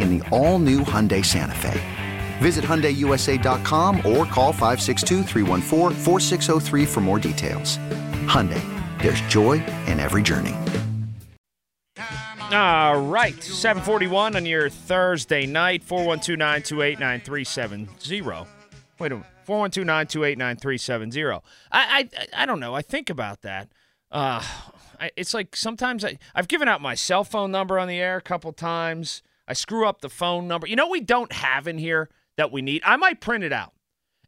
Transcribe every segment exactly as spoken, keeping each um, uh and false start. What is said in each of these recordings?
in the all-new Hyundai Santa Fe. Visit Hyundai U S A dot com or call five six two, three one four, four six zero three for more details. Hyundai, there's joy in every journey. All right, seven forty-one on your Thursday night, four one two, nine two eight, nine three seven zero. Wait a minute, four one two, nine two eight, nine three seven zero. I, I, I don't know, I think about that. Uh... I, it's like sometimes I, I've given out my cell phone number on the air a couple times. I screw up the phone number. You know what we don't have in here that we need? I might print it out.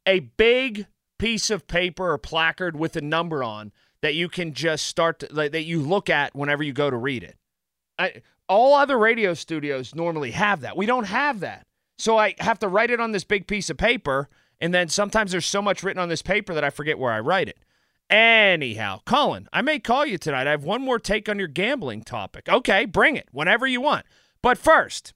A big piece of paper or placard with a number on that you can just start to, like, that you look at whenever you go to read it. I, all other radio studios normally have that. We don't have that. So I have to write it on this big piece of paper, and then sometimes there's so much written on this paper that I forget where I write it. Anyhow, Colin, I may call you tonight. I have one more take on your gambling topic. Okay, bring it whenever you want. But first,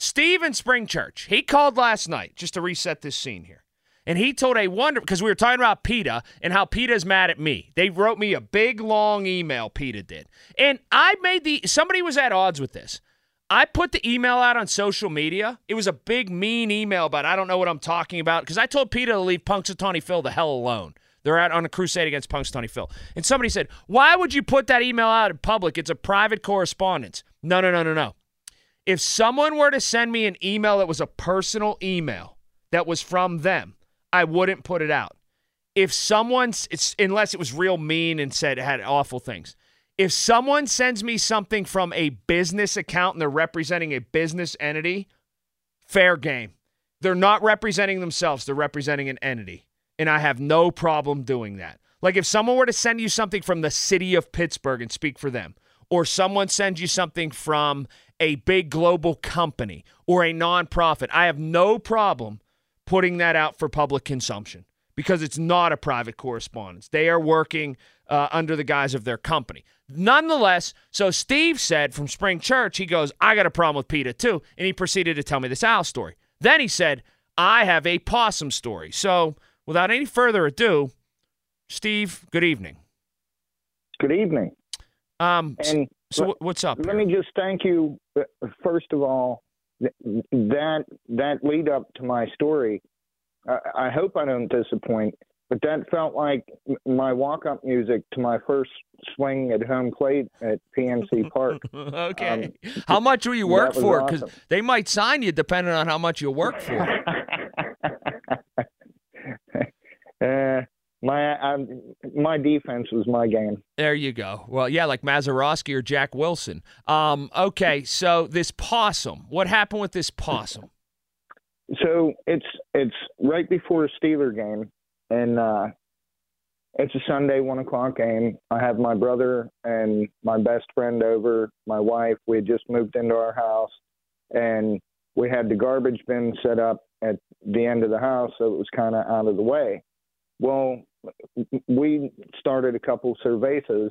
Steve in Springchurch, he called last night just to reset this scene here. And he told a wonder, because we were talking about PETA and how PETA's mad at me. They wrote me a big, long email, PETA did. And I made the, somebody was at odds with this. I put the email out on social media. It was a big, mean email about I don't know what I'm talking about, because I told PETA to leave Punxsutawney Phil the hell alone. They're out on a crusade against Punxsutawney Phil. And somebody said, why would you put that email out in public? It's a private correspondence. No, no, no, no, no. If someone were to send me an email that was a personal email that was from them, I wouldn't put it out. If someone's, it's, unless it was real mean and said had awful things. If someone sends me something from a business account and they're representing a business entity, fair game. They're not representing themselves. They're representing an entity. And I have no problem doing that. Like if someone were to send you something from the city of Pittsburgh and speak for them, or someone sends you something from a big global company or a nonprofit, I have no problem putting that out for public consumption because it's not a private correspondence. They are working uh, under the guise of their company. Nonetheless, so Steve said from Spring Church, he goes, I got a problem with PETA too. And he proceeded to tell me this owl story. Then he said, I have a possum story. So without any further ado, Steve, good evening. Good evening. Um, and so let, what's up? Let here? me just thank you, first of all, that that lead up to my story. I, I hope I don't disappoint, but that felt like my walk-up music to my first swing at home plate at P N C Park. Okay. Um, how much will you work for? Because awesome. They might sign you depending on how much you work for. Uh, my I, my defense was my game. There you go. Well, yeah, like Mazeroski or Jack Wilson. Um, okay, so this possum. What happened with this possum? So it's it's right before a Steeler game, and uh, it's a Sunday one o'clock game. I have my brother and my best friend over. My wife. We had just moved into our house, and we had the garbage bin set up at the end of the house, so it was kind of out of the way. Well, we started a couple cervezas,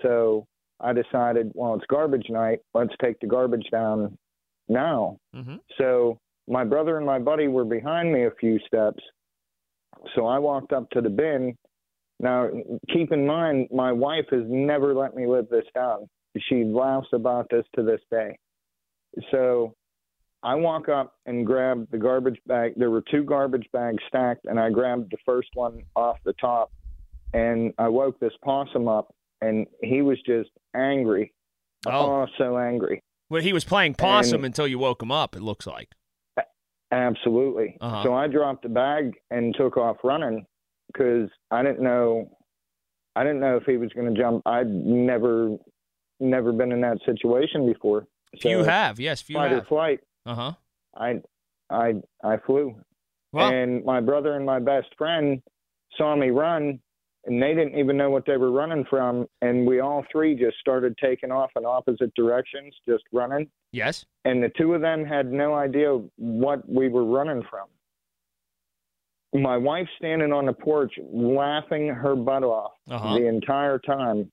so I decided, well, it's garbage night. Let's take the garbage down now. Mm-hmm. So my brother and my buddy were behind me a few steps, So I walked up to the bin. Now, keep in mind, my wife has never let me live this down. She laughs about this to this day. So I walk up and grab the garbage bag. There were two garbage bags stacked, and I grabbed the first one off the top, and I woke this possum up, and he was just angry. Oh, oh so angry. Well, he was playing possum and, until you woke him up, it looks like. Absolutely. Uh-huh. So I dropped the bag and took off running because I didn't know I didn't know if he was going to jump. I'd never never been in that situation before. So few have, yes, few fight have. Or flight. Uh-huh. I I I flew. Well, and my brother and my best friend saw me run, and they didn't even know what they were running from, and we all three just started taking off in opposite directions, just running. Yes. And the two of them had no idea what we were running from. My wife standing on the porch laughing her butt off uh-huh. the entire time.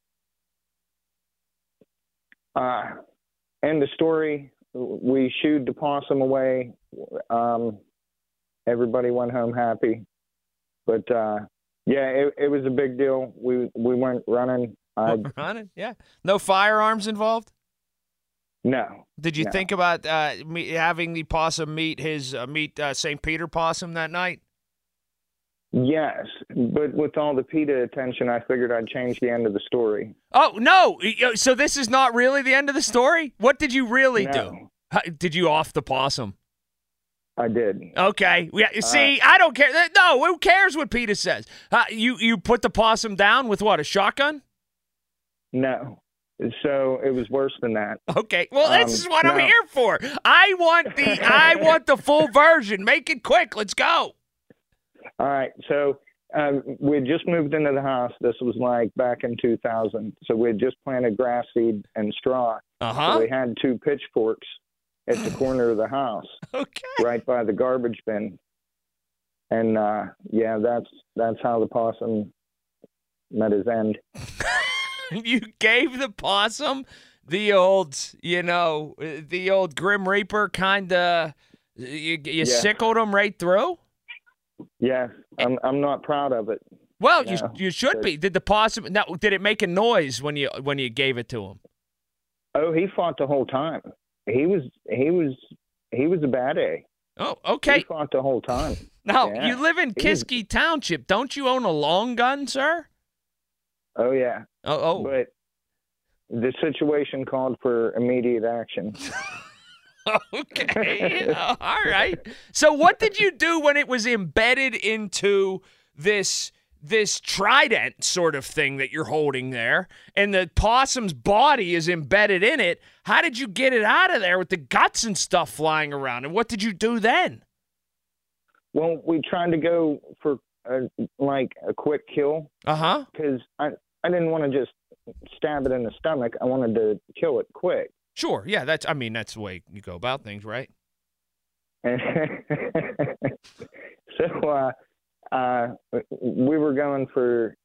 Uh, end of story. We shooed the possum away. Um, everybody went home happy. But... Uh, Yeah, it, it was a big deal. We we went running. I, running, yeah. No firearms involved? No. Did you no. think about uh, me, having the possum meet his uh, meet uh, Saint Peter possum that night? Yes, but with all the PETA attention, I figured I'd change the end of the story. Oh, no. So this is not really the end of the story? What did you really no. do? Did you off the possum? I did. Okay. Yeah. See, uh, I don't care. No, who cares what PETA says? Uh, you you put the possum down with what, a shotgun? No. So it was worse than that. Okay. Well, um, this is what no. I'm here for. I want the I want the full version. Make it quick. Let's go. All right. So um, we just moved into the house. This was like back in two thousand. So we had just planted grass seed and straw. Uh huh. So we had two pitchforks at the corner of the house, okay, right by the garbage bin, and uh, yeah, that's that's how the possum met his end. You gave the possum the old, you know, the old Grim Reaper kind of. You, you yeah. sickled him right through. Yeah, I'm I'm not proud of it. Well, you know, you should be. Did the possum? Now, did it make a noise when you when you gave it to him? Oh, he fought the whole time. He was, he was, he was a bad egg. Oh, okay. He fought the whole time. Now, yeah. you live in Kiski was... Township. Don't you own a long gun, sir? Oh, yeah. Oh, oh. But the situation called for immediate action. Okay. All right. So what did you do when it was embedded into this, this trident sort of thing that you're holding there, and the possum's body is embedded in it? How did you get it out of there with the guts and stuff flying around? And what did you do then? Well, we tried to go for a, like a quick kill. Uh-huh. Because I, I didn't want to just stab it in the stomach. I wanted to kill it quick. Sure. Yeah. That's, I mean, that's the way you go about things, right? so, uh, Uh, we were going for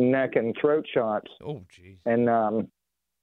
neck and throat shots. Oh, geez. And um,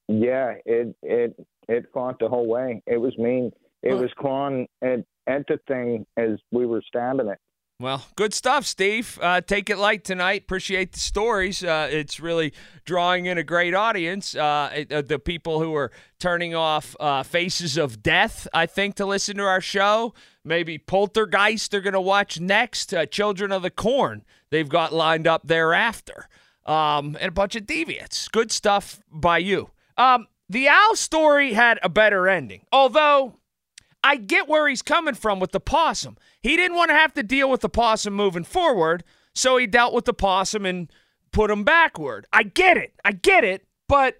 yeah, it it it fought the whole way. It was mean. It huh. was clawing at, at the thing as we were stabbing it. Well, good stuff, Steve. Uh, take it light tonight. Appreciate the stories. Uh, it's really drawing in a great audience. Uh, it, uh, the people who are turning off uh, Faces of Death, I think, to listen to our show. Maybe Poltergeist they're going to watch next. Uh, Children of the Corn they've got lined up thereafter. Um, and a bunch of deviants. Good stuff by you. Um, the owl story had a better ending, although I get where he's coming from with the possum. He didn't want to have to deal with the possum moving forward, so he dealt with the possum and put him backward. I get it. I get it, but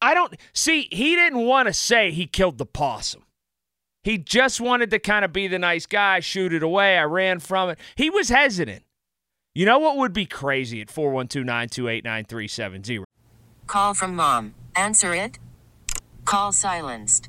I don't – see, he didn't want to say he killed the possum. He just wanted to kind of be the nice guy, shoot it away, I ran from it. He was hesitant. You know what would be crazy at four one two, nine two eight, nine three seven zero? Call from mom. Answer it. Call silenced.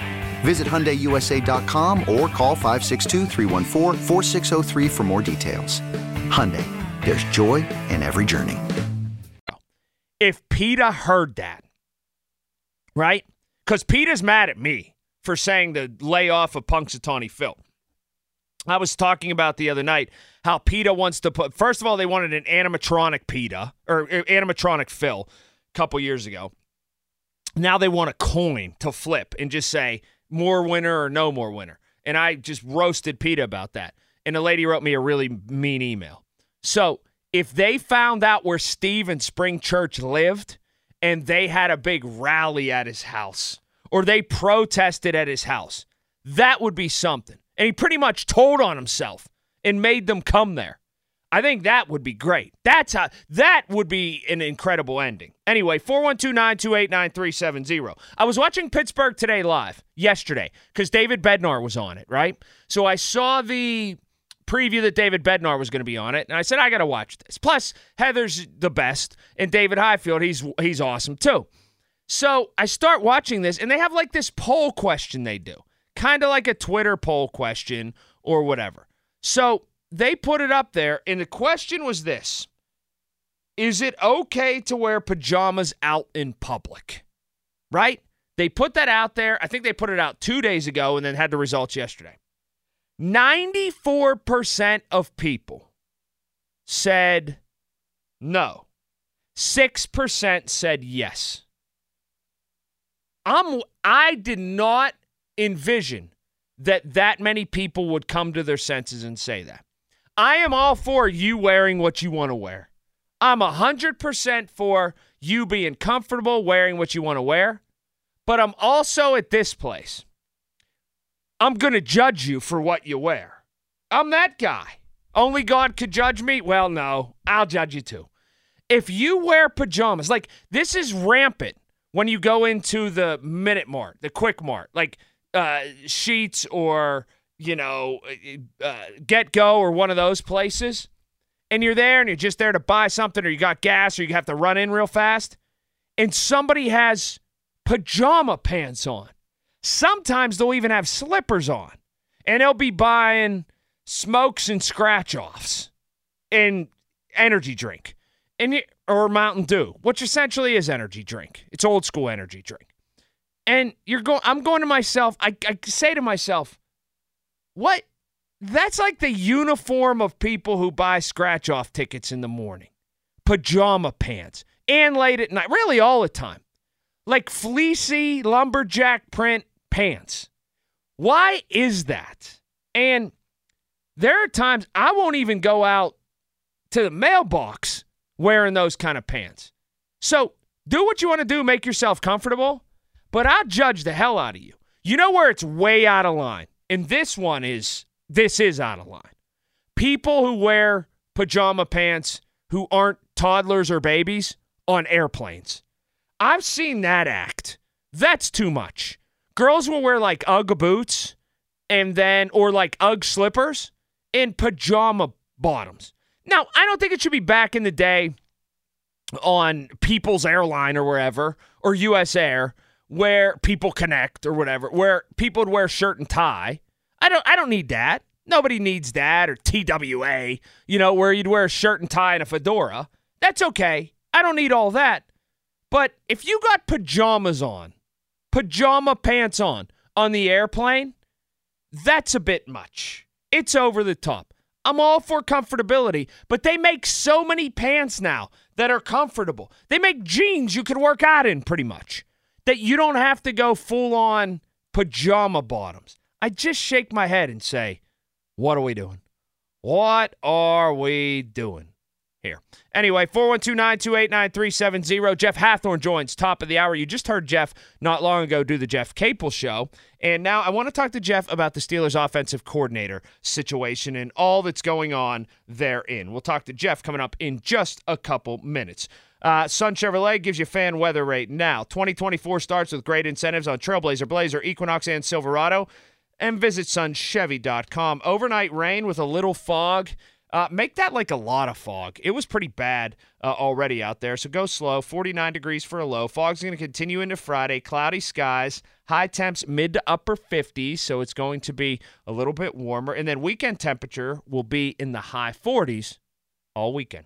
Visit Hyundai U S A dot com or call five six two, three one four, four six zero three for more details. Hyundai, there's joy in every journey. If PETA heard that, right? Because PETA's mad at me for saying the layoff of Punxsutawney Phil. I was talking about the other night how PETA wants to put, first of all, they wanted an animatronic PETA, or animatronic Phil, a couple years ago. Now they want a coin to flip and just say more winner or no more winner. And I just roasted PETA about that. And the lady wrote me a really mean email. So if they found out where Steve and Spring Church lived and they had a big rally at his house or they protested at his house, that would be something. And he pretty much told on himself and made them come there. I think that would be great. That's how, that would be an incredible ending. Anyway, four one two, nine two eight, nine three seven zero. I was watching Pittsburgh Today Live yesterday because David Bednar was on it, right? So I saw the preview that David Bednar was going to be on it, and I said, I got to watch this. Plus, Heather's the best, and David Highfield, he's he's awesome too. So I start watching this, and they have like this poll question they do, kind of like a Twitter poll question or whatever. So they put it up there, and the question was this. Is it okay to wear pajamas out in public? Right? They put that out there. I think they put it out two days ago and then had the results yesterday. ninety-four percent of people said no. six percent said yes. I'm, I did not envision that that many people would come to their senses and say that. I am all for you wearing what you want to wear. I'm one hundred percent for you being comfortable wearing what you want to wear. But I'm also at this place. I'm going to judge you for what you wear. I'm that guy. Only God could judge me? Well, no. I'll judge you too. If you wear pajamas, like this is rampant when you go into the Minute Mart, the Quick Mart, like uh, Sheets or, you know, uh, Get Go or one of those places. And you're there and you're just there to buy something or you got gas or you have to run in real fast, and somebody has pajama pants on. Sometimes they'll even have slippers on, and they'll be buying smokes and scratch-offs and energy drink and or Mountain Dew, which essentially is energy drink. It's old-school energy drink. And you're going. I'm going to myself, I, I say to myself, what? That's like the uniform of people who buy scratch-off tickets in the morning. Pajama pants. And late at night. Really all the time. Like fleecy lumberjack print pants. Why is that? And there are times I won't even go out to the mailbox wearing those kind of pants. So do what you want to do. Make yourself comfortable. But I'll judge the hell out of you. You know where it's way out of line. And this one is... This is out of line. People who wear pajama pants who aren't toddlers or babies on airplanes. I've seen that act That's too much. Girls will wear like Ugg boots and then, or like Ugg slippers and pajama bottoms. Now, I don't think it should be back in the day on People's Airline or wherever, or U S Air, where people connect or whatever, where people would wear shirt and tie. I don't I don't need that. Nobody needs that. Or T W A, you know, where you'd wear a shirt and tie and a fedora. That's okay. I don't need all that. But if you got pajamas on, pajama pants on, on the airplane, that's a bit much. It's over the top. I'm all for comfortability, but they make so many pants now that are comfortable. They make jeans you could work out in pretty much, that you don't have to go full-on pajama bottoms. I just shake my head and say, what are we doing? What are we doing here? Anyway, four one two, nine two eight, nine three seven zero. Jeff Hathorne joins top of the hour. You just heard Jeff not long ago do the Jeff Capel show. And now I want to talk to Jeff about the Steelers offensive coordinator situation and all that's going on therein. We'll talk to Jeff coming up in just a couple minutes. Uh, Sun Chevrolet gives you fan weather right now. twenty twenty-four starts with great incentives on Trailblazer, Blazer, Equinox, and Silverado. And visit sun chevy dot com. Overnight rain with a little fog. Uh, make that like a lot of fog. It was pretty bad uh, already out there, so go slow. forty-nine degrees for a low. Fog's going to continue into Friday. Cloudy skies. High temps mid to upper fifties, so it's going to be a little bit warmer. And then weekend temperature will be in the high forties all weekend.